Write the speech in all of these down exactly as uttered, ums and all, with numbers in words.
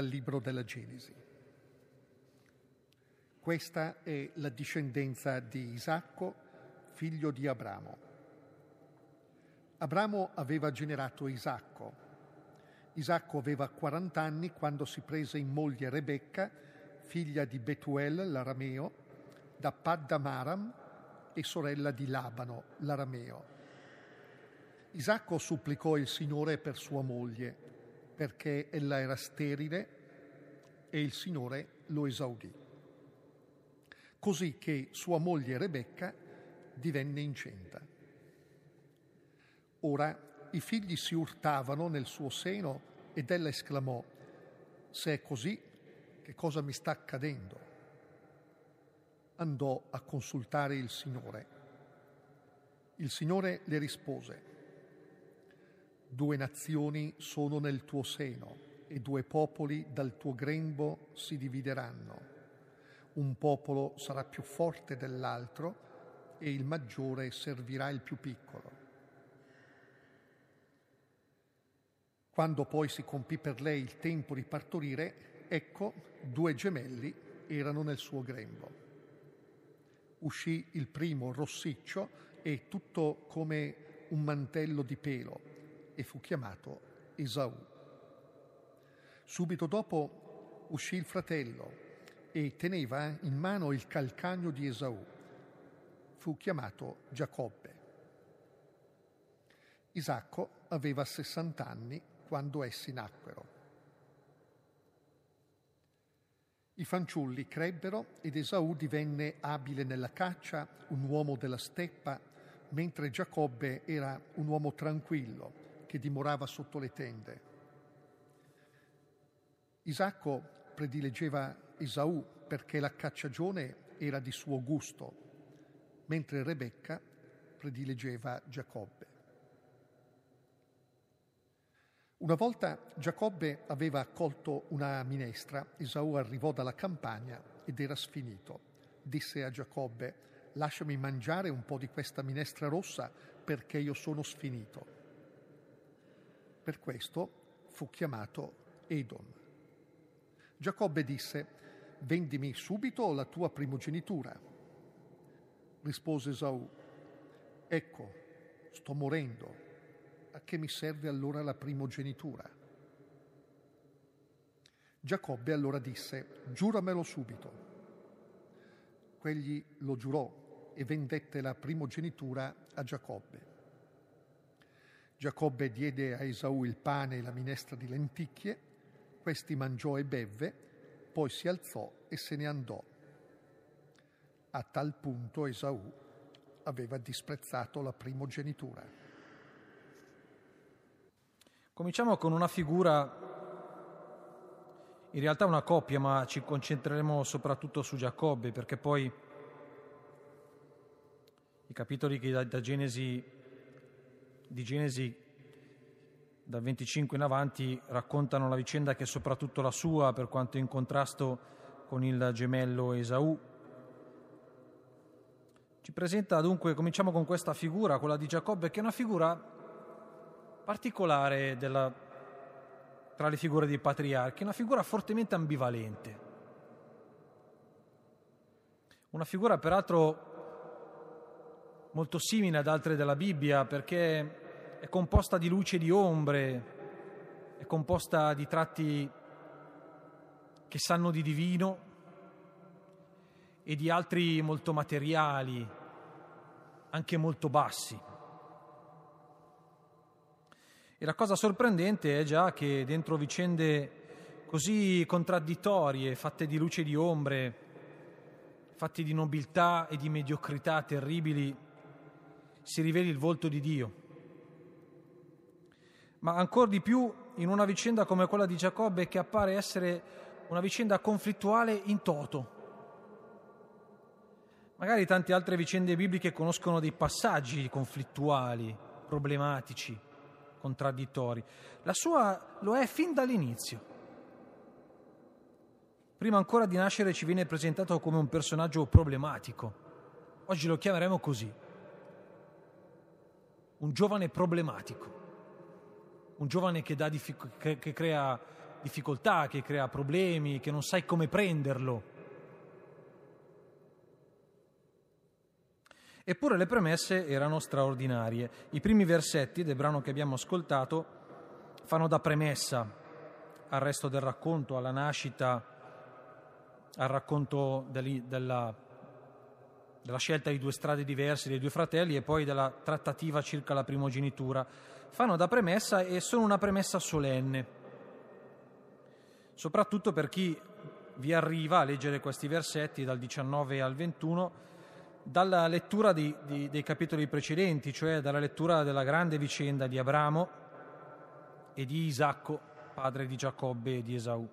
dal libro della Genesi. Questa è la discendenza di Isacco, figlio di Abramo. Abramo aveva generato Isacco. Isacco aveva quaranta anni quando si prese in moglie Rebecca, figlia di Betuel, l'arameo, da Paddamaram e sorella di Labano, l'arameo. Isacco supplicò il Signore per sua moglie, perché ella era sterile, e il Signore lo esaudì. Così che sua moglie Rebecca divenne incinta. Ora, i figli si urtavano nel suo seno ed ella esclamò: «Se è così, che cosa mi sta accadendo?» Andò a consultare il Signore. Il Signore le rispose: «Due nazioni sono nel tuo seno e due popoli dal tuo grembo si divideranno. Un popolo sarà più forte dell'altro e il maggiore servirà il più piccolo». Quando poi si compì per lei il tempo di partorire, ecco, due gemelli erano nel suo grembo. Uscì il primo rossiccio e tutto come un mantello di pelo e fu chiamato Esaù. Subito dopo uscì il fratello e teneva in mano il calcagno di Esaù. Fu chiamato Giacobbe. Isacco aveva sessanta anni quando essi nacquero. I fanciulli crebbero ed Esaù divenne abile nella caccia, un uomo della steppa, mentre Giacobbe era un uomo tranquillo che dimorava sotto le tende. Isacco predilegeva Esaù perché la cacciagione era di suo gusto, mentre Rebecca predilegeva Giacobbe. Una volta Giacobbe aveva accolto una minestra, Esaù arrivò dalla campagna ed era sfinito. Disse a Giacobbe: «Lasciami mangiare un po' di questa minestra rossa perché io sono sfinito». Per questo fu chiamato Edom. Giacobbe disse: «Vendimi subito la tua primogenitura». Rispose Esaù: «Ecco, sto morendo. A che mi serve allora la primogenitura?» Giacobbe allora disse: «Giuramelo subito». Quegli lo giurò e vendette la primogenitura a Giacobbe. Giacobbe diede a Esaù il pane e la minestra di lenticchie, questi mangiò e bevve, poi si alzò e se ne andò. A tal punto Esaù aveva disprezzato la primogenitura. Cominciamo con una figura, in realtà una coppia, ma ci concentreremo soprattutto su Giacobbe, perché poi i capitoli che da, da Genesi, di Genesi dal venticinque in avanti raccontano la vicenda che è soprattutto la sua, per quanto in contrasto con il gemello Esaù. Ci presenta dunque, cominciamo con questa figura, quella di Giacobbe, che è una figura particolare della, tra le figure dei patriarchi, una figura fortemente ambivalente. Una figura peraltro molto simile ad altre della Bibbia, perché è composta di luci e di ombre, è composta di tratti che sanno di divino e di altri molto materiali, anche molto bassi. E la cosa sorprendente è già che dentro vicende così contraddittorie, fatte di luce e di ombre, fatte di nobiltà e di mediocrità terribili, si riveli il volto di Dio. Ma ancor di più in una vicenda come quella di Giacobbe, che appare essere una vicenda conflittuale in toto. Magari tante altre vicende bibliche conoscono dei passaggi conflittuali, problematici, contraddittori. La sua lo è fin dall'inizio. Prima ancora di nascere ci viene presentato come un personaggio problematico. Oggi lo chiameremo così. Un giovane problematico. Un giovane che, dà diffic- che, che crea difficoltà, che crea problemi, che non sai come prenderlo. Eppure le premesse erano straordinarie. I primi versetti del brano che abbiamo ascoltato fanno da premessa al resto del racconto, alla nascita, al racconto della, della, della scelta di due strade diverse dei due fratelli e poi della trattativa circa la primogenitura. Fanno da premessa e sono una premessa solenne, soprattutto per chi vi arriva a leggere questi versetti dal diciannove al ventuno dalla lettura di, di, dei capitoli precedenti, cioè dalla lettura della grande vicenda di Abramo e di Isacco, padre di Giacobbe e di Esaù.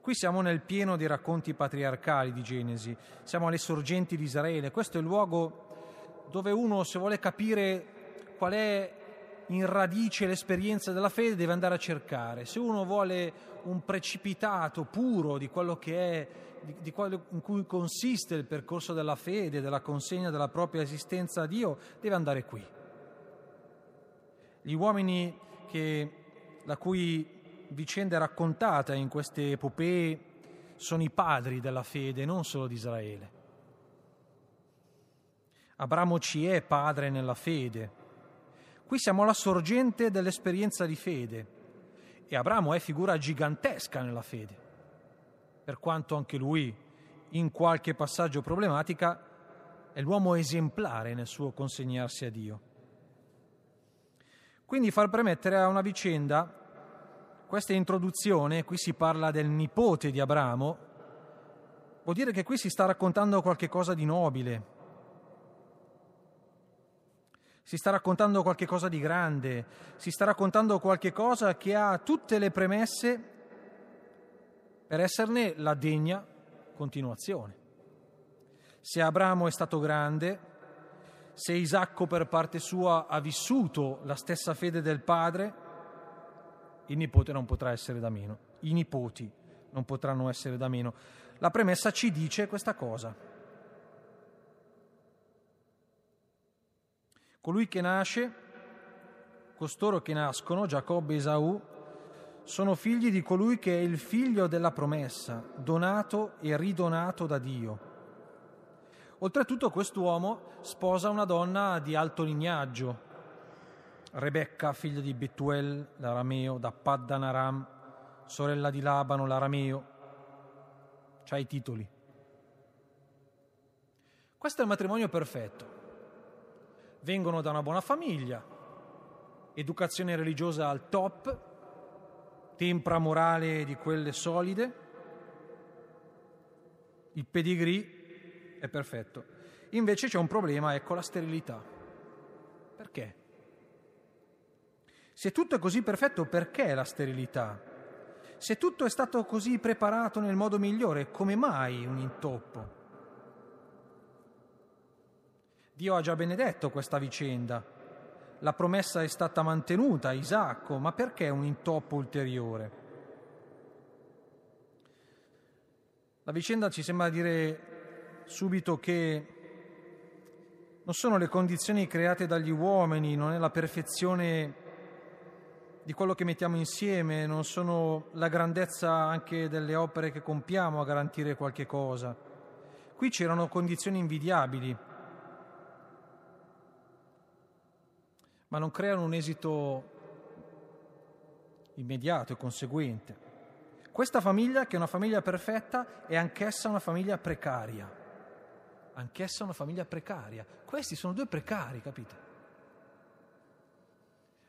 Qui siamo nel pieno dei racconti patriarcali di Genesi, siamo alle sorgenti di Israele. Questo è il luogo dove uno, se vuole capire qual è in radice l'esperienza della fede, deve andare a cercare. Se uno vuole un precipitato puro di quello che è, di, di quello in cui consiste il percorso della fede, della consegna della propria esistenza a Dio, deve andare qui. Gli uomini che, la cui vicenda è raccontata in queste epopee, sono i padri della fede, non solo di Israele. Abramo ci è padre nella fede. Qui siamo alla sorgente dell'esperienza di fede e Abramo è figura gigantesca nella fede, per quanto anche lui, in qualche passaggio problematica, è l'uomo esemplare nel suo consegnarsi a Dio. Quindi far premettere a una vicenda questa introduzione, qui si parla del nipote di Abramo, vuol dire che qui si sta raccontando qualche cosa di nobile. Si sta raccontando qualche cosa di grande, si sta raccontando qualche cosa che ha tutte le premesse per esserne la degna continuazione. Se Abramo è stato grande, se Isacco per parte sua ha vissuto la stessa fede del padre, il nipote non potrà essere da meno, i nipoti non potranno essere da meno. La premessa ci dice questa cosa. Colui che nasce, costoro che nascono, Giacobbe e Esaù, sono figli di colui che è il figlio della promessa, donato e ridonato da Dio. Oltretutto quest'uomo sposa una donna di alto lignaggio, Rebecca, figlia di Betuel, l'arameo, da Paddan Aram, sorella di Labano, l'arameo. C'ha i titoli. Questo è il matrimonio perfetto. Vengono da una buona famiglia, educazione religiosa al top, tempra morale di quelle solide, il pedigree è perfetto. Invece c'è un problema, ecco la sterilità. Perché? Se tutto è così perfetto, perché la sterilità? Se tutto è stato così preparato nel modo migliore, come mai un intoppo? Dio ha già benedetto questa vicenda, la promessa è stata mantenuta a Isacco, ma perché un intoppo ulteriore? La vicenda ci sembra dire subito che non sono le condizioni create dagli uomini, non è la perfezione di quello che mettiamo insieme, non sono la grandezza anche delle opere che compiamo a garantire qualche cosa. Qui c'erano condizioni invidiabili, ma non creano un esito immediato e conseguente. Questa famiglia, che è una famiglia perfetta, è anch'essa una famiglia precaria. Anch'essa una famiglia precaria. Questi sono due precari, capite?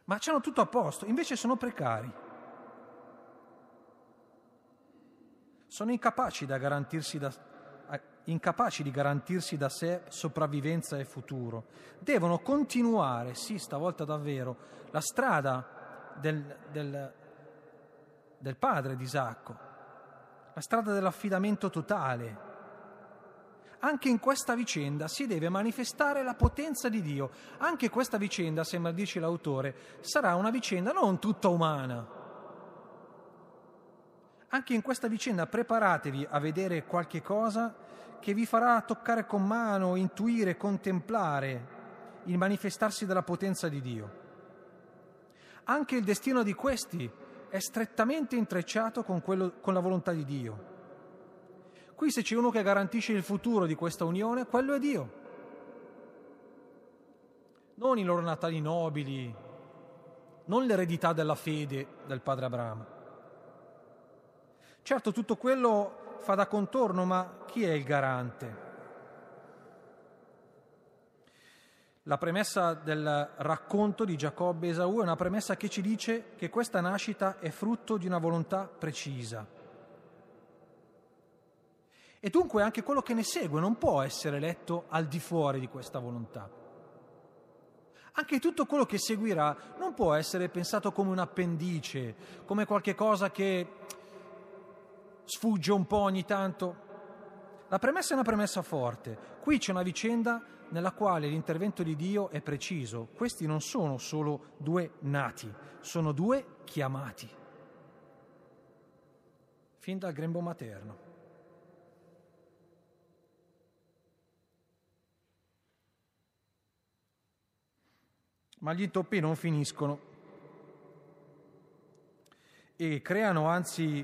Ma c'hanno tutto a posto, invece sono precari. Sono incapaci, da garantirsi da, incapaci di garantirsi da sé sopravvivenza e futuro. Devono continuare, sì, stavolta davvero, la strada del, del, del padre di Isacco, la strada dell'affidamento totale. Anche in questa vicenda si deve manifestare la potenza di Dio. Anche questa vicenda, sembra dirci l'autore, sarà una vicenda non tutta umana. Anche in questa vicenda preparatevi a vedere qualche cosa che vi farà toccare con mano, intuire, contemplare il manifestarsi della potenza di Dio. Anche il destino di questi è strettamente intrecciato con, quello, con la volontà di Dio. Qui se c'è uno che garantisce il futuro di questa unione, quello è Dio. Non i loro natali nobili, non l'eredità della fede del padre Abramo. Certo, tutto quello fa da contorno, ma chi è il garante? La premessa del racconto di Giacobbe e Esaù è una premessa che ci dice che questa nascita è frutto di una volontà precisa. E dunque anche quello che ne segue non può essere letto al di fuori di questa volontà. Anche tutto quello che seguirà non può essere pensato come un appendice, come qualche cosa che sfugge un po' ogni tanto. La premessa è una premessa forte. Qui c'è una vicenda nella quale l'intervento di Dio è preciso. Questi non sono solo due nati, sono due chiamati. Fin dal grembo materno. Ma gli intoppi non finiscono e creano anzi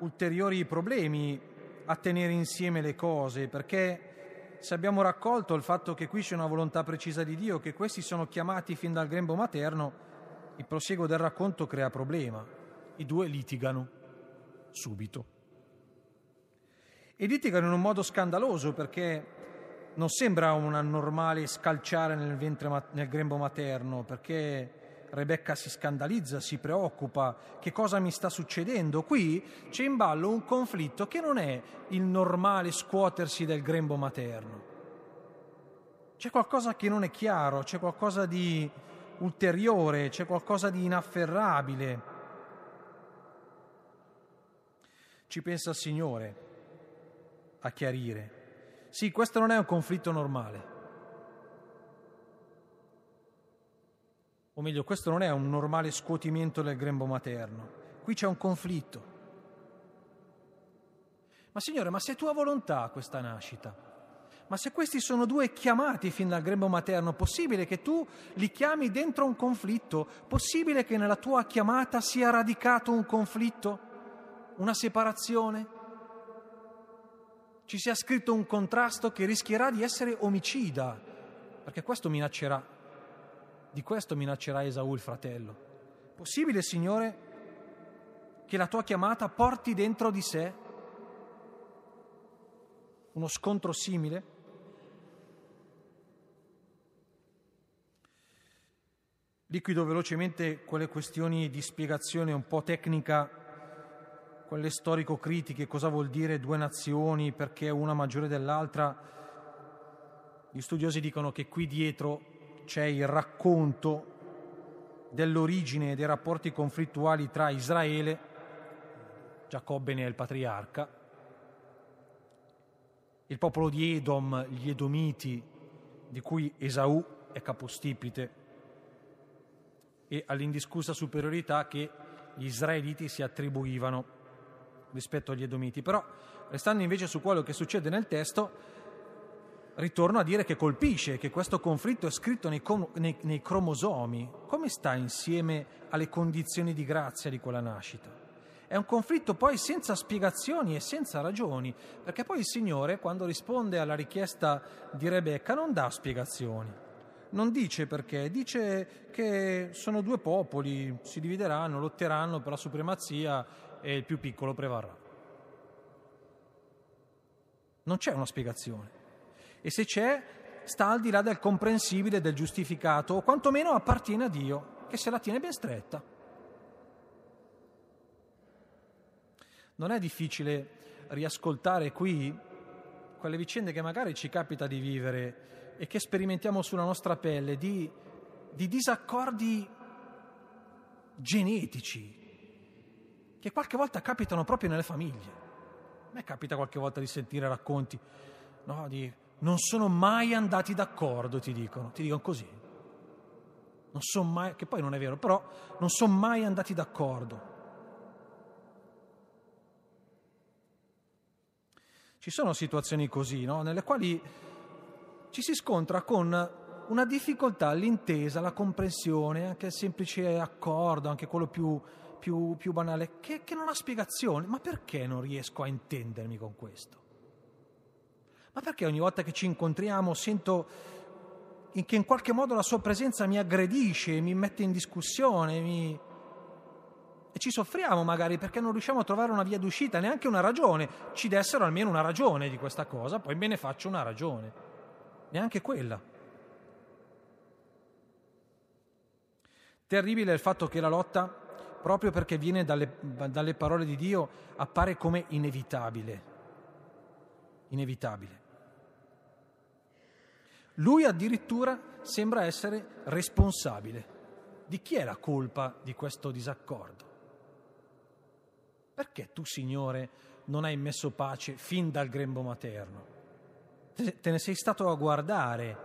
ulteriori problemi a tenere insieme le cose, perché se abbiamo raccolto il fatto che qui c'è una volontà precisa di Dio, che questi sono chiamati fin dal grembo materno, il prosieguo del racconto crea problema. I due litigano subito. E litigano in un modo scandaloso, perché non sembra una normale scalciare nel, ventre, nel grembo materno, perché Rebecca si scandalizza, si preoccupa, che cosa mi sta succedendo? Qui c'è in ballo un conflitto che non è il normale scuotersi del grembo materno. C'è qualcosa che non è chiaro, c'è qualcosa di ulteriore, c'è qualcosa di inafferrabile. Ci pensa il Signore a chiarire. Sì, questo non è un conflitto normale. O meglio, questo non è un normale scuotimento del grembo materno. Qui c'è un conflitto. Ma Signore, ma se è tua volontà questa nascita, ma se questi sono due chiamati fin dal grembo materno, possibile che tu li chiami dentro un conflitto? Possibile che nella tua chiamata sia radicato un conflitto? Una separazione? Ci sia scritto un contrasto che rischierà di essere omicida, perché questo minaccerà, di questo minaccerà Esaù il fratello. Possibile, Signore, che la tua chiamata porti dentro di sé uno scontro simile? Liquido velocemente quelle questioni di spiegazione un po' tecnica, quelle storico-critiche, cosa vuol dire due nazioni, perché una maggiore dell'altra. Gli studiosi dicono che qui dietro c'è il racconto dell'origine dei rapporti conflittuali tra Israele, Giacobbe ne è il patriarca, il popolo di Edom, gli Edomiti, di cui Esaù è capostipite, e all'indiscussa superiorità che gli israeliti si attribuivano rispetto agli Edomiti. Però, restando invece su quello che succede nel testo, ritorno a dire che colpisce che questo conflitto è scritto nei, com- nei, nei cromosomi. Come sta insieme alle condizioni di grazia di quella nascita? È un conflitto poi senza spiegazioni e senza ragioni, perché poi il Signore, quando risponde alla richiesta di Rebecca, non dà spiegazioni, non dice perché, dice che sono due popoli, si divideranno, lotteranno per la supremazia e il più piccolo prevarrà. Non c'è una spiegazione. E se c'è, sta al di là del comprensibile, del giustificato, o quantomeno appartiene a Dio, che se la tiene ben stretta. Non è difficile riascoltare qui quelle vicende che magari ci capita di vivere e che sperimentiamo sulla nostra pelle, di, di disaccordi genetici, che qualche volta capitano proprio nelle famiglie. A me capita qualche volta di sentire racconti, no, di non sono mai andati d'accordo, ti dicono, ti dicono così. Non sono mai, che poi non è vero, però non sono mai andati d'accordo. Ci sono situazioni così, no, nelle quali ci si scontra con una difficoltà all'intesa, alla comprensione, anche al semplice accordo, anche quello più più, più banale, che, che non ha spiegazione. Ma perché non riesco a intendermi con questo? Ma perché ogni volta che ci incontriamo sento che in qualche modo la sua presenza mi aggredisce, mi mette in discussione, mi... e ci soffriamo magari perché non riusciamo a trovare una via d'uscita, neanche una ragione. Ci dessero almeno una ragione di questa cosa, poi me ne faccio una ragione. Neanche quella. Terribile è il fatto che la lotta, proprio perché viene dalle, dalle parole di Dio, appare come inevitabile. Inevitabile. Lui addirittura sembra essere responsabile. Di chi è la colpa di questo disaccordo? Perché tu, Signore, non hai messo pace fin dal grembo materno? Te ne sei stato a guardare,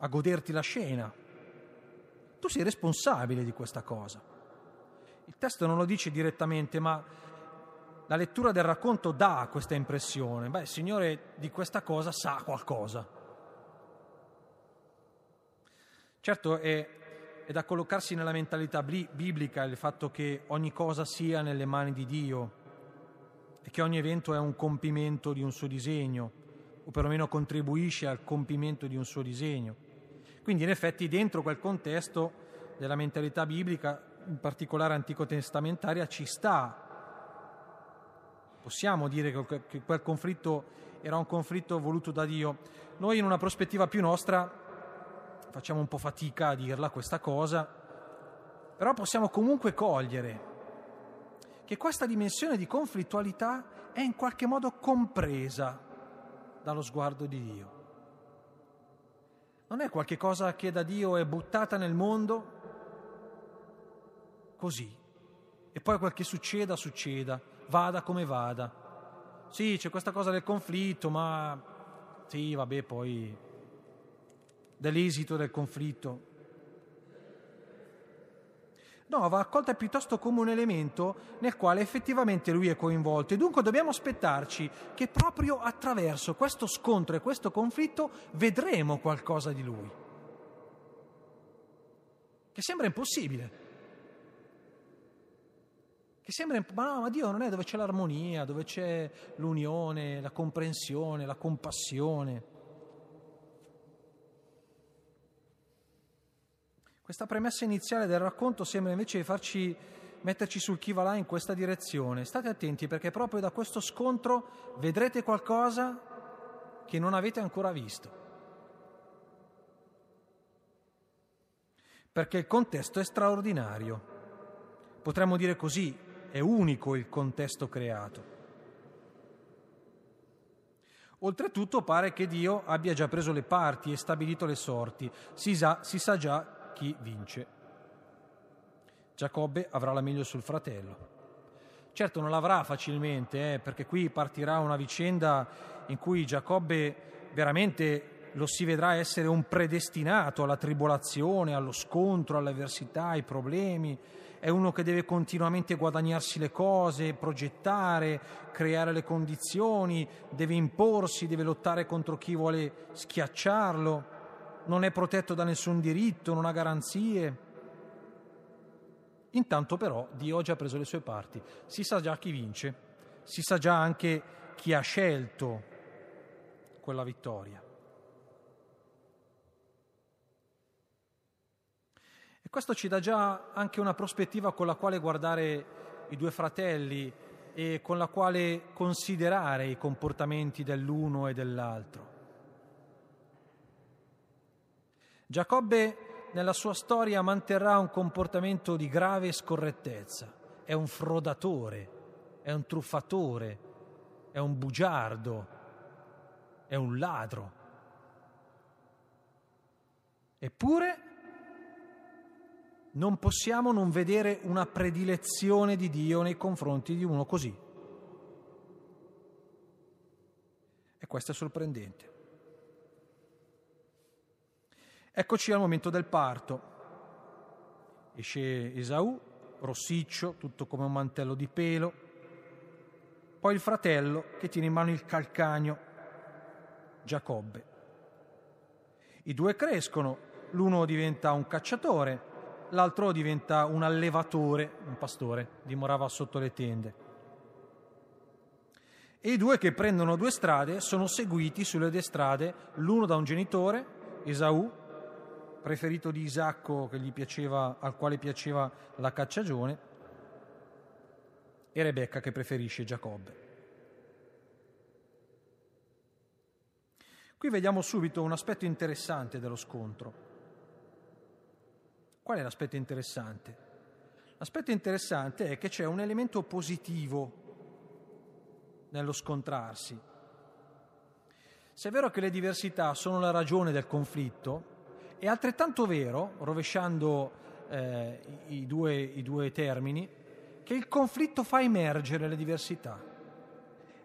a goderti la scena. Tu sei responsabile di questa cosa. Il testo non lo dice direttamente, ma... la lettura del racconto dà questa impressione. Beh, il Signore di questa cosa sa qualcosa. Certo, è, è da collocarsi nella mentalità biblica il fatto che ogni cosa sia nelle mani di Dio e che ogni evento è un compimento di un suo disegno, o perlomeno contribuisce al compimento di un suo disegno. Quindi, in effetti, dentro quel contesto della mentalità biblica, in particolare anticotestamentaria, ci sta. Possiamo dire che quel conflitto era un conflitto voluto da Dio. Noi, in una prospettiva più nostra, facciamo un po' fatica a dirla questa cosa, però possiamo comunque cogliere che questa dimensione di conflittualità è in qualche modo compresa dallo sguardo di Dio. Non è qualche cosa che da Dio è buttata nel mondo così, e poi quel che succeda, succeda. Vada come vada. Sì, c'è questa cosa del conflitto, ma sì, vabbè, poi dell'esito del conflitto. No, va accolta piuttosto come un elemento nel quale effettivamente lui è coinvolto, e dunque dobbiamo aspettarci che proprio attraverso questo scontro e questo conflitto vedremo qualcosa di lui. Che sembra impossibile. Che sembra, ma no, ma Dio non è dove c'è l'armonia, dove c'è l'unione, la comprensione, la compassione. Questa premessa iniziale del racconto sembra invece farci metterci sul chi va là in questa direzione. State attenti, perché proprio da questo scontro vedrete qualcosa che non avete ancora visto. Perché il contesto è straordinario. Potremmo dire così: è unico il contesto creato. Oltretutto pare che Dio abbia già preso le parti e stabilito le sorti. Si sa, si sa già chi vince. Giacobbe avrà la meglio sul fratello. Certo, non l'avrà facilmente, eh, perché qui partirà una vicenda in cui Giacobbe veramente lo si vedrà essere un predestinato alla tribolazione, allo scontro, all'avversità, ai problemi. È uno che deve continuamente guadagnarsi le cose, progettare, creare le condizioni, deve imporsi, deve lottare contro chi vuole schiacciarlo, non è protetto da nessun diritto, non ha garanzie. Intanto però Dio ha già preso le sue parti, si sa già chi vince, si sa già anche chi ha scelto quella vittoria. E questo ci dà già anche una prospettiva con la quale guardare i due fratelli e con la quale considerare i comportamenti dell'uno e dell'altro. Giacobbe nella sua storia manterrà un comportamento di grave scorrettezza. È un frodatore, è un truffatore, è un bugiardo, è un ladro. Eppure non possiamo non vedere una predilezione di Dio nei confronti di uno così. E questo è sorprendente. Eccoci al momento del parto. Esce Esaù, rossiccio, tutto come un mantello di pelo. Poi il fratello che tiene in mano il calcagno, Giacobbe. I due crescono, l'uno diventa un cacciatore, l'altro diventa un allevatore, un pastore, dimorava sotto le tende. E i due che prendono due strade sono seguiti sulle due strade, l'uno da un genitore, Esaù, preferito di Isacco, che gli piaceva, al quale piaceva la cacciagione, e Rebecca che preferisce Giacobbe. Qui vediamo subito un aspetto interessante dello scontro. Qual è l'aspetto interessante? L'aspetto interessante è che c'è un elemento positivo nello scontrarsi. Se è vero che le diversità sono la ragione del conflitto, è altrettanto vero, rovesciando eh, i, due, i due termini, che il conflitto fa emergere le diversità.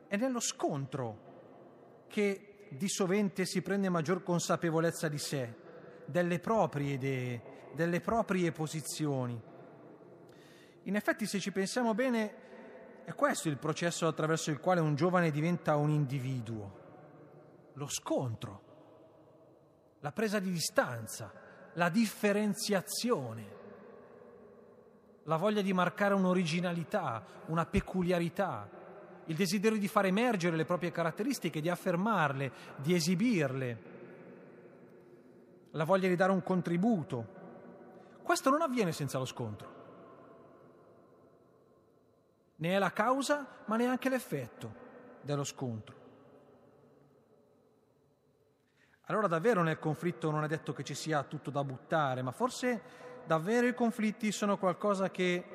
È nello scontro che di sovente si prende maggior consapevolezza di sé, delle proprie idee, delle proprie posizioni. In effetti, se ci pensiamo bene, è questo il processo attraverso il quale un giovane diventa un individuo. Lo scontro, la presa di distanza, la differenziazione, la voglia di marcare un'originalità, una peculiarità, il desiderio di far emergere le proprie caratteristiche, di affermarle, di esibirle, la voglia di dare un contributo. Questo non avviene senza lo scontro. Ne è la causa, ma ne è anche l'effetto dello scontro. Allora davvero nel conflitto non è detto che ci sia tutto da buttare, ma forse davvero i conflitti sono qualcosa che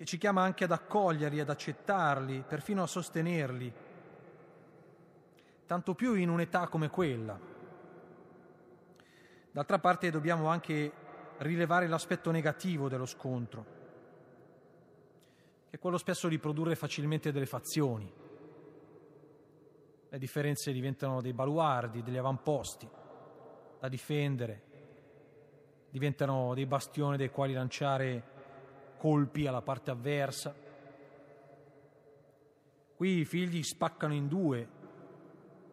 che ci chiama anche ad accoglierli, ad accettarli, perfino a sostenerli, tanto più in un'età come quella. D'altra parte dobbiamo anche rilevare l'aspetto negativo dello scontro, che è quello spesso di produrre facilmente delle fazioni. Le differenze diventano dei baluardi, degli avamposti da difendere, diventano dei bastioni dai quali lanciare colpi alla parte avversa. Qui i figli spaccano in due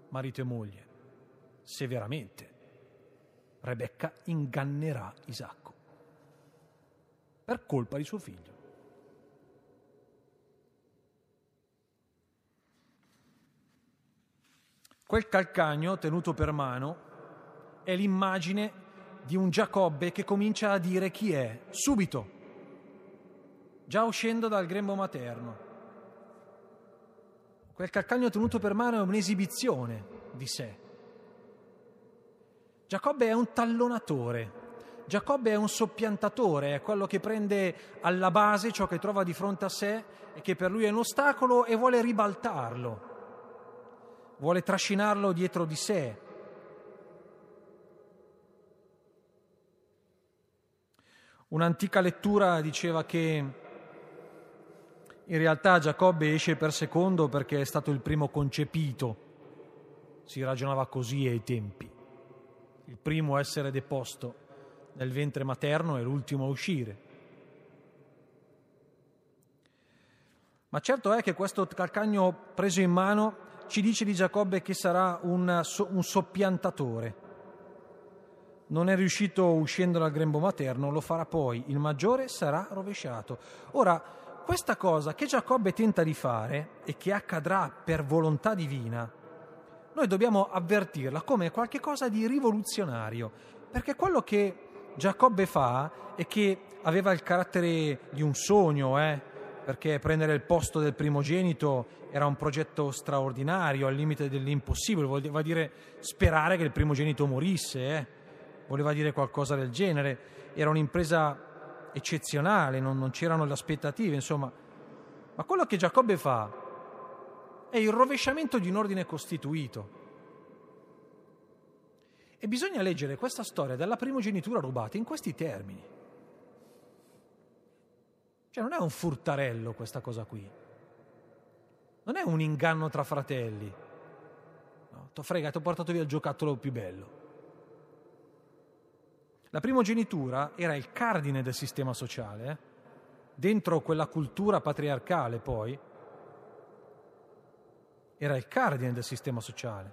marito e moglie, se veramente Rebecca ingannerà Isacco per colpa di suo figlio. Quel calcagno tenuto per mano è l'immagine di un Giacobbe che comincia a dire chi è subito, già uscendo dal grembo materno. Quel calcagno tenuto per mano è un'esibizione di sé. Giacobbe è un tallonatore, Giacobbe è un soppiantatore, è quello che prende alla base ciò che trova di fronte a sé e che per lui è un ostacolo e vuole ribaltarlo, vuole trascinarlo dietro di sé. Un'antica lettura diceva che in realtà Giacobbe esce per secondo perché è stato il primo concepito. Si ragionava così ai tempi. Il primo a essere deposto nel ventre materno e l'ultimo a uscire. Ma certo è che questo calcagno preso in mano ci dice di Giacobbe che sarà un, so- un soppiantatore. Non è riuscito uscendo dal grembo materno, lo farà poi. Il maggiore sarà rovesciato. Ora, questa cosa che Giacobbe tenta di fare e che accadrà per volontà divina, noi dobbiamo avvertirla come qualcosa di rivoluzionario, perché quello che Giacobbe fa e che aveva il carattere di un sogno, eh, perché prendere il posto del primogenito era un progetto straordinario, al limite dell'impossibile, voleva dire sperare che il primogenito morisse, eh, voleva dire qualcosa del genere, era un'impresa eccezionale, non, non c'erano le aspettative, insomma. Ma quello che Giacobbe fa è il rovesciamento di un ordine costituito. E bisogna leggere questa storia della primogenitura rubata in questi termini. Cioè non è un furtarello questa cosa qui, non è un inganno tra fratelli, no, t'ho fregato, ho portato via il giocattolo più bello. La primogenitura era il cardine del sistema sociale, eh? Dentro quella cultura patriarcale poi, era il cardine del sistema sociale,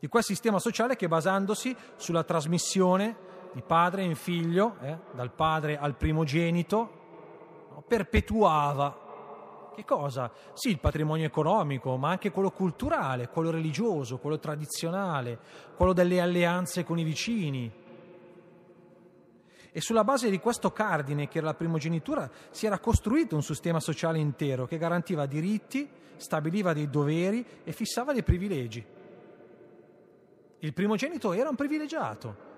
di quel sistema sociale che basandosi sulla trasmissione di padre in figlio, eh, dal padre al primogenito, no, perpetuava che cosa? Sì, il patrimonio economico, ma anche quello culturale, quello religioso, quello tradizionale, quello delle alleanze con i vicini. E sulla base di questo cardine, che era la primogenitura, si era costruito un sistema sociale intero che garantiva diritti, stabiliva dei doveri e fissava dei privilegi. Il primogenito era un privilegiato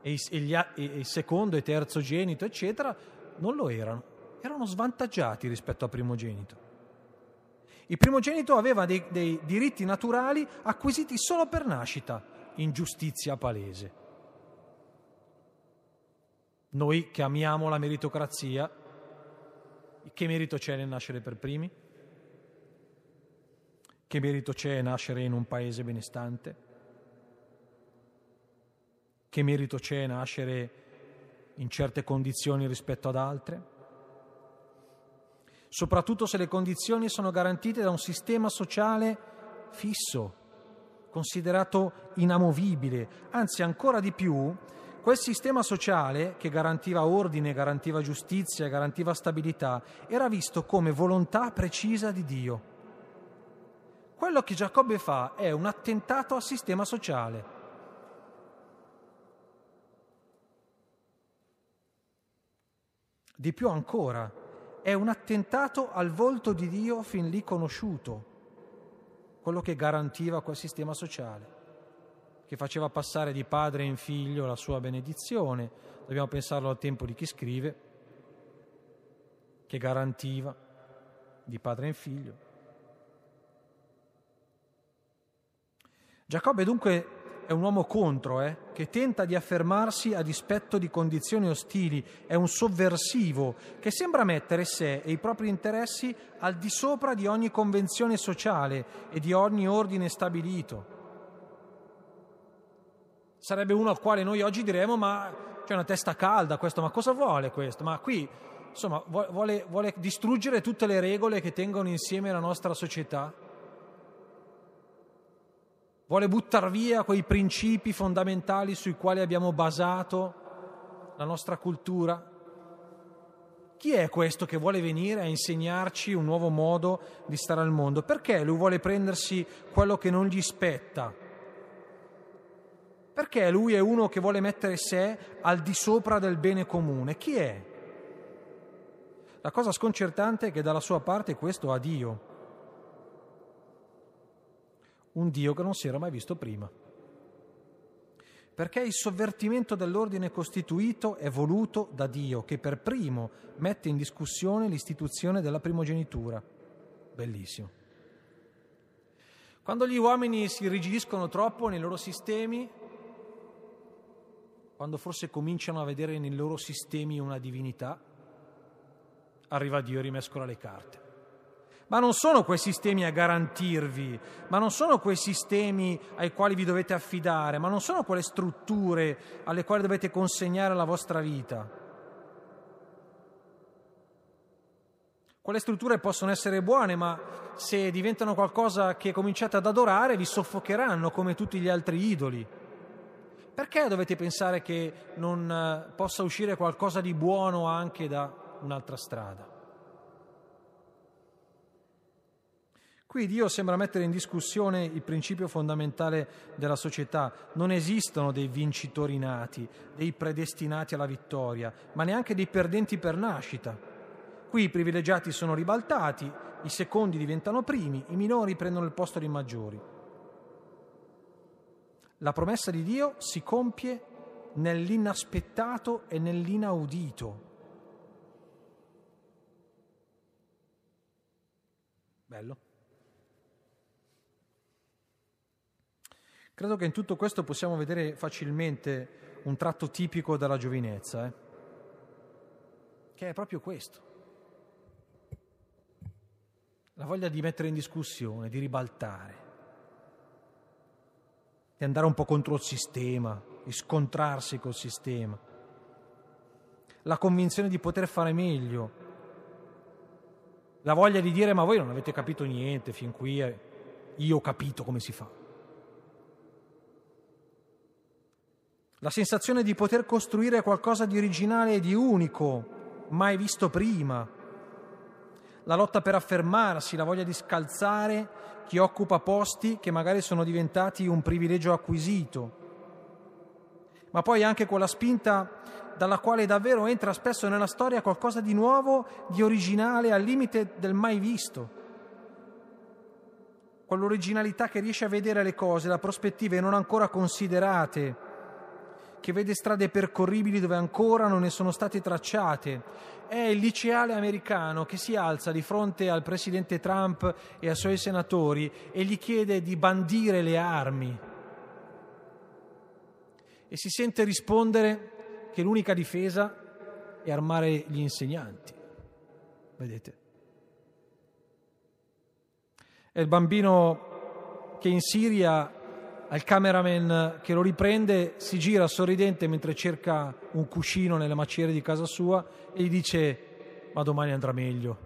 e il secondo e terzo genito, eccetera, non lo erano. Erano svantaggiati rispetto al primogenito. Il primogenito aveva dei, dei diritti naturali acquisiti solo per nascita, ingiustizia palese. Noi che amiamo la meritocrazia, che merito c'è nel nascere per primi? Che merito c'è nascere in un paese benestante? Che merito c'è nascere in certe condizioni rispetto ad altre? Soprattutto se le condizioni sono garantite da un sistema sociale fisso, considerato inamovibile. Anzi, ancora di più, quel sistema sociale che garantiva ordine, garantiva giustizia, garantiva stabilità, era visto come volontà precisa di Dio. Quello che Giacobbe fa è un attentato al sistema sociale. Di più ancora, è un attentato al volto di Dio fin lì conosciuto, quello che garantiva quel sistema sociale, che faceva passare di padre in figlio la sua benedizione, dobbiamo pensarlo al tempo di chi scrive, che garantiva di padre in figlio. Giacobbe dunque è un uomo contro, eh, che tenta di affermarsi a dispetto di condizioni ostili, è un sovversivo che sembra mettere sé e i propri interessi al di sopra di ogni convenzione sociale e di ogni ordine stabilito. Sarebbe uno al quale noi oggi diremo: ma c'è una testa calda questo, ma cosa vuole questo? Ma qui, insomma, vuole, vuole distruggere tutte le regole che tengono insieme la nostra società? Vuole buttar via quei principi fondamentali sui quali abbiamo basato la nostra cultura? Chi è questo che vuole venire a insegnarci un nuovo modo di stare al mondo? Perché lui vuole prendersi quello che non gli spetta? Perché lui è uno che vuole mettere sé al di sopra del bene comune? Chi è? La cosa sconcertante è che dalla sua parte questo ha Dio. Un Dio che non si era mai visto prima. Perché il sovvertimento dell'ordine costituito è voluto da Dio, che per primo mette in discussione l'istituzione della primogenitura. Bellissimo. Quando gli uomini si irrigidiscono troppo nei loro sistemi, quando forse cominciano a vedere nei loro sistemi una divinità, arriva Dio e rimescola le carte. Ma non sono quei sistemi a garantirvi, ma non sono quei sistemi ai quali vi dovete affidare, ma non sono quelle strutture alle quali dovete consegnare la vostra vita. Quelle strutture possono essere buone, ma se diventano qualcosa che cominciate ad adorare, vi soffocheranno come tutti gli altri idoli. Perché dovete pensare che non possa uscire qualcosa di buono anche da un'altra strada? Qui Dio sembra mettere in discussione il principio fondamentale della società. Non esistono dei vincitori nati, dei predestinati alla vittoria, ma neanche dei perdenti per nascita. Qui i privilegiati sono ribaltati, i secondi diventano primi, i minori prendono il posto dei maggiori. La promessa di Dio si compie nell'inaspettato e nell'inaudito. Bello. Credo che in tutto questo possiamo vedere facilmente un tratto tipico della giovinezza, eh? Che è proprio questo. La voglia di mettere in discussione, di ribaltare, di andare un po' contro il sistema, di scontrarsi col sistema. La convinzione di poter fare meglio. La voglia di dire: ma voi non avete capito niente fin qui, eh, io ho capito come si fa. la sensazione di poter costruire qualcosa di originale e di unico, mai visto prima, la lotta per affermarsi, la voglia di scalzare chi occupa posti che magari sono diventati un privilegio acquisito, ma poi anche quella spinta dalla quale davvero entra spesso nella storia qualcosa di nuovo, di originale, al limite del mai visto. Quell'originalità che riesce a vedere le cose da prospettive non ancora considerate, che vede strade percorribili dove ancora non ne sono state tracciate. È il liceale americano che si alza di fronte al presidente Trump e ai suoi senatori e gli chiede di bandire le armi. E si sente rispondere che l'unica difesa è armare gli insegnanti. Vedete? È il bambino che in Siria, al cameraman che lo riprende, si gira sorridente mentre cerca un cuscino nelle macerie di casa sua e gli dice: ma domani andrà meglio.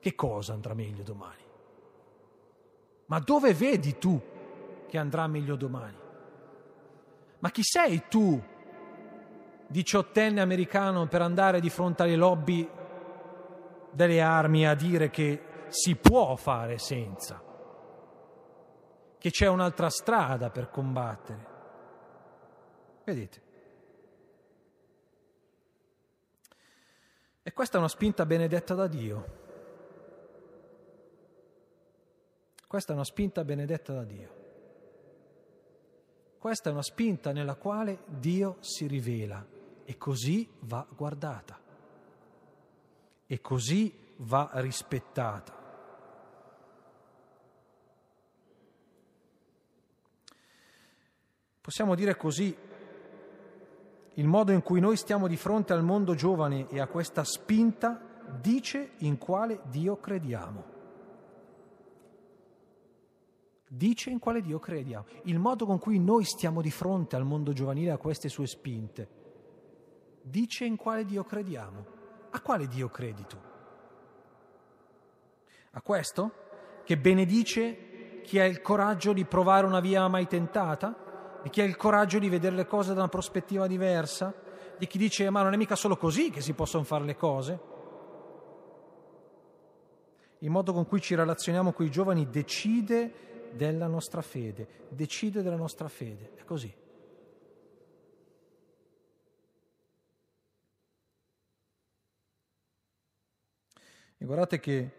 Che cosa andrà meglio domani? Ma dove vedi tu che andrà meglio domani? Ma chi sei tu, diciottenne americano, per andare di fronte alle lobby delle armi a dire che si può fare senza, che c'è un'altra strada per combattere? Vedete? E questa è una spinta benedetta da Dio. Questa è una spinta benedetta da Dio. Questa è una spinta nella quale Dio si rivela e così va guardata e così va rispettata. Possiamo dire così: il modo in cui noi stiamo di fronte al mondo giovane e a questa spinta dice in quale Dio crediamo. Dice in quale Dio crediamo, il modo con cui noi stiamo di fronte al mondo giovanile, a queste sue spinte, dice in quale Dio crediamo. A quale Dio credi tu? A questo? Che benedice chi ha il coraggio di provare una via mai tentata? Di chi ha il coraggio di vedere le cose da una prospettiva diversa? Di chi dice: ma non è mica solo così che si possono fare le cose? Il modo con cui ci relazioniamo con i giovani decide della nostra fede, decide della nostra fede, è così. E guardate che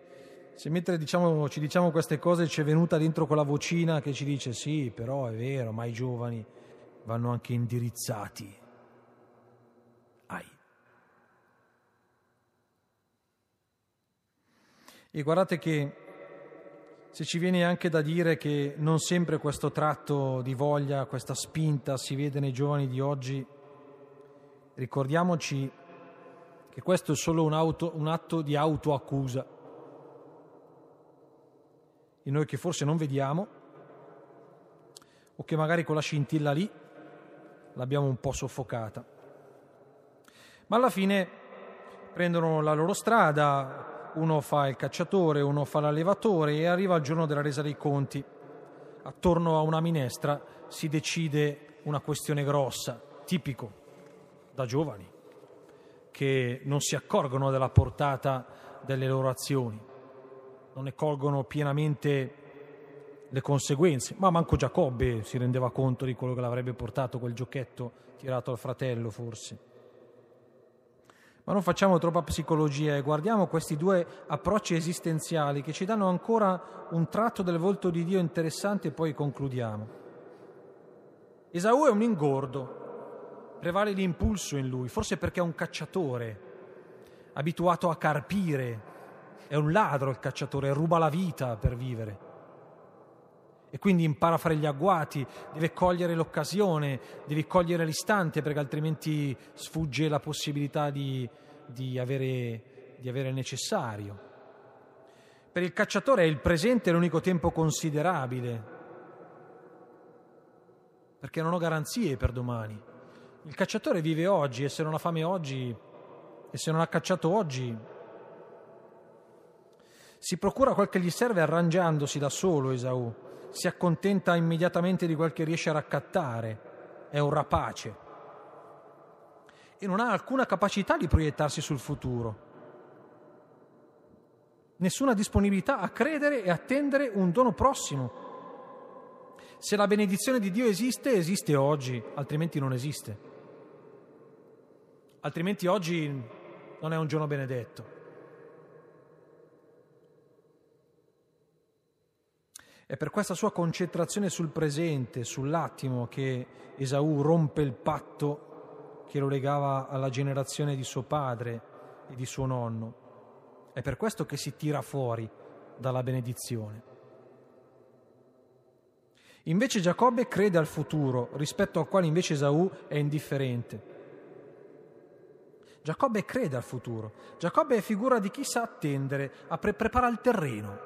se mentre diciamo, ci diciamo queste cose ci è venuta dentro quella vocina che ci dice: sì, però è vero, ma i giovani vanno anche indirizzati. Ai. E guardate che se ci viene anche da dire che non sempre questo tratto di voglia, questa spinta si vede nei giovani di oggi, ricordiamoci che questo è solo un, auto, un atto di autoaccusa. E noi che forse non vediamo, o che magari quella scintilla lì l'abbiamo un po' soffocata. Ma alla fine prendono la loro strada. Uno fa il cacciatore, uno fa l'allevatore e arriva il giorno della resa dei conti. Attorno a una minestra si decide una questione grossa, tipico da giovani, che non si accorgono della portata delle loro azioni, non ne colgono pienamente le conseguenze, ma manco Giacobbe si rendeva conto di quello che l'avrebbe portato quel giochetto tirato al fratello, forse. Ma non facciamo troppa psicologia e guardiamo questi due approcci esistenziali che ci danno ancora un tratto del volto di Dio interessante e poi concludiamo. Esaù è un ingordo, prevale l'impulso in lui, forse perché è un cacciatore, abituato a carpire, è un ladro il cacciatore, ruba la vita per vivere. E quindi impara a fare gli agguati, deve cogliere l'occasione, devi cogliere l'istante, perché altrimenti sfugge la possibilità di, di, avere, di avere il necessario. Per il cacciatore il presente è l'unico tempo considerabile, perché non ho garanzie per domani. Il cacciatore vive oggi e se non ha fame oggi e se non ha cacciato oggi si procura quel che gli serve arrangiandosi da solo. Esaù si accontenta immediatamente di quel che riesce a raccattare. è un rapace e non ha alcuna capacità di proiettarsi sul futuro, nessuna disponibilità a credere e attendere un dono prossimo. Se la benedizione di Dio esiste, esiste oggi, altrimenti non esiste. Altrimenti oggi non è un giorno benedetto. È per questa sua concentrazione sul presente, sull'attimo, che Esaù rompe il patto che lo legava alla generazione di suo padre e di suo nonno. È per questo che si tira fuori dalla benedizione. Invece Giacobbe crede al futuro, rispetto al quale invece Esaù è indifferente. Giacobbe crede al futuro. Giacobbe è figura di chi sa attendere, a pre- prepara il terreno.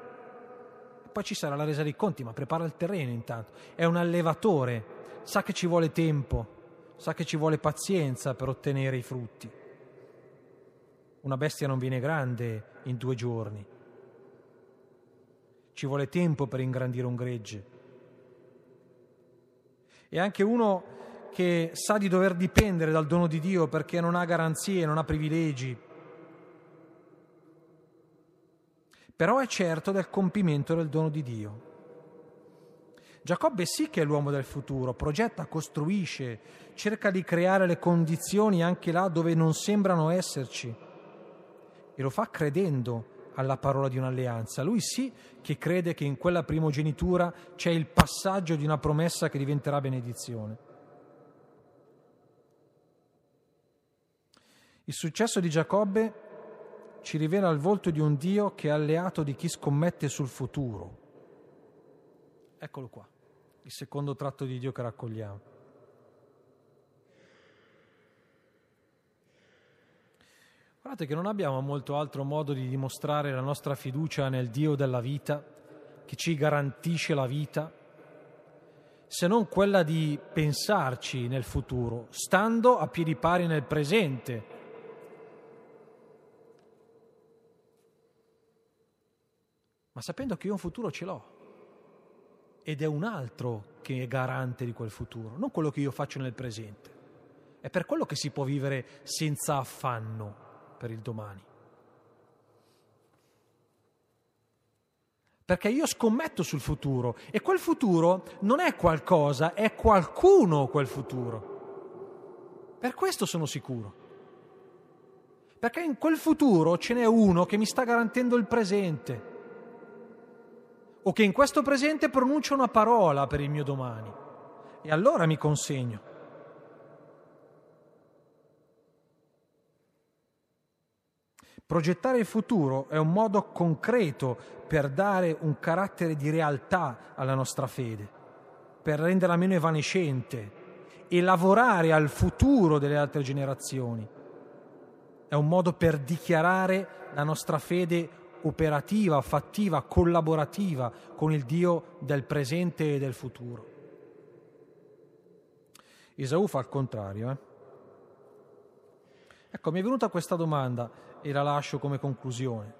E poi ci sarà la resa dei conti, ma prepara il terreno intanto. È un allevatore, sa che ci vuole tempo, sa che ci vuole pazienza per ottenere i frutti. Una bestia non viene grande in due giorni. Ci vuole tempo per ingrandire un gregge. E anche uno che sa di dover dipendere dal dono di Dio perché non ha garanzie, non ha privilegi. Però è certo del compimento del dono di Dio. Giacobbe sì che è l'uomo del futuro, progetta, costruisce, cerca di creare le condizioni anche là dove non sembrano esserci. E lo fa credendo alla parola di un'alleanza. Lui sì che crede che in quella primogenitura c'è il passaggio di una promessa che diventerà benedizione. Il successo di Giacobbe ci rivela il volto di un Dio che è alleato di chi scommette sul futuro. Eccolo qua, il secondo tratto di Dio che raccogliamo. Guardate che non abbiamo molto altro modo di dimostrare la nostra fiducia nel Dio della vita, che ci garantisce la vita, se non quella di pensarci nel futuro, stando a piedi pari nel presente. Ma sapendo che io un futuro ce l'ho, ed è un altro che è garante di quel futuro, non quello che io faccio nel presente. È per quello che si può vivere senza affanno per il domani. Perché io scommetto sul futuro, e quel futuro non è qualcosa, è qualcuno quel futuro. Per questo sono sicuro. Perché in quel futuro ce n'è uno che mi sta garantendo il presente. O che in questo presente pronuncia una parola per il mio domani, e allora mi consegno. Progettare il futuro è un modo concreto per dare un carattere di realtà alla nostra fede, per renderla meno evanescente e lavorare al futuro delle altre generazioni. È un modo per dichiarare la nostra fede operativa, fattiva, collaborativa con il Dio del presente e del futuro. Esaù fa il contrario. Eh? Ecco, mi è venuta questa domanda e la lascio come conclusione.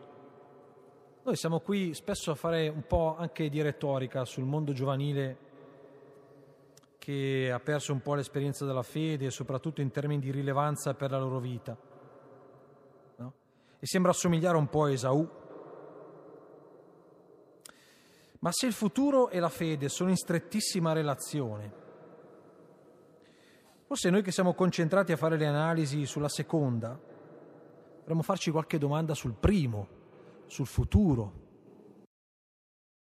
Noi siamo qui spesso a fare un po' anche di retorica sul mondo giovanile che ha perso un po' l'esperienza della fede, soprattutto in termini di rilevanza per la loro vita. No? E sembra assomigliare un po' a Esaù. Ma se il futuro e la fede sono in strettissima relazione, forse noi che siamo concentrati a fare le analisi sulla seconda, dovremmo farci qualche domanda sul primo, sul futuro,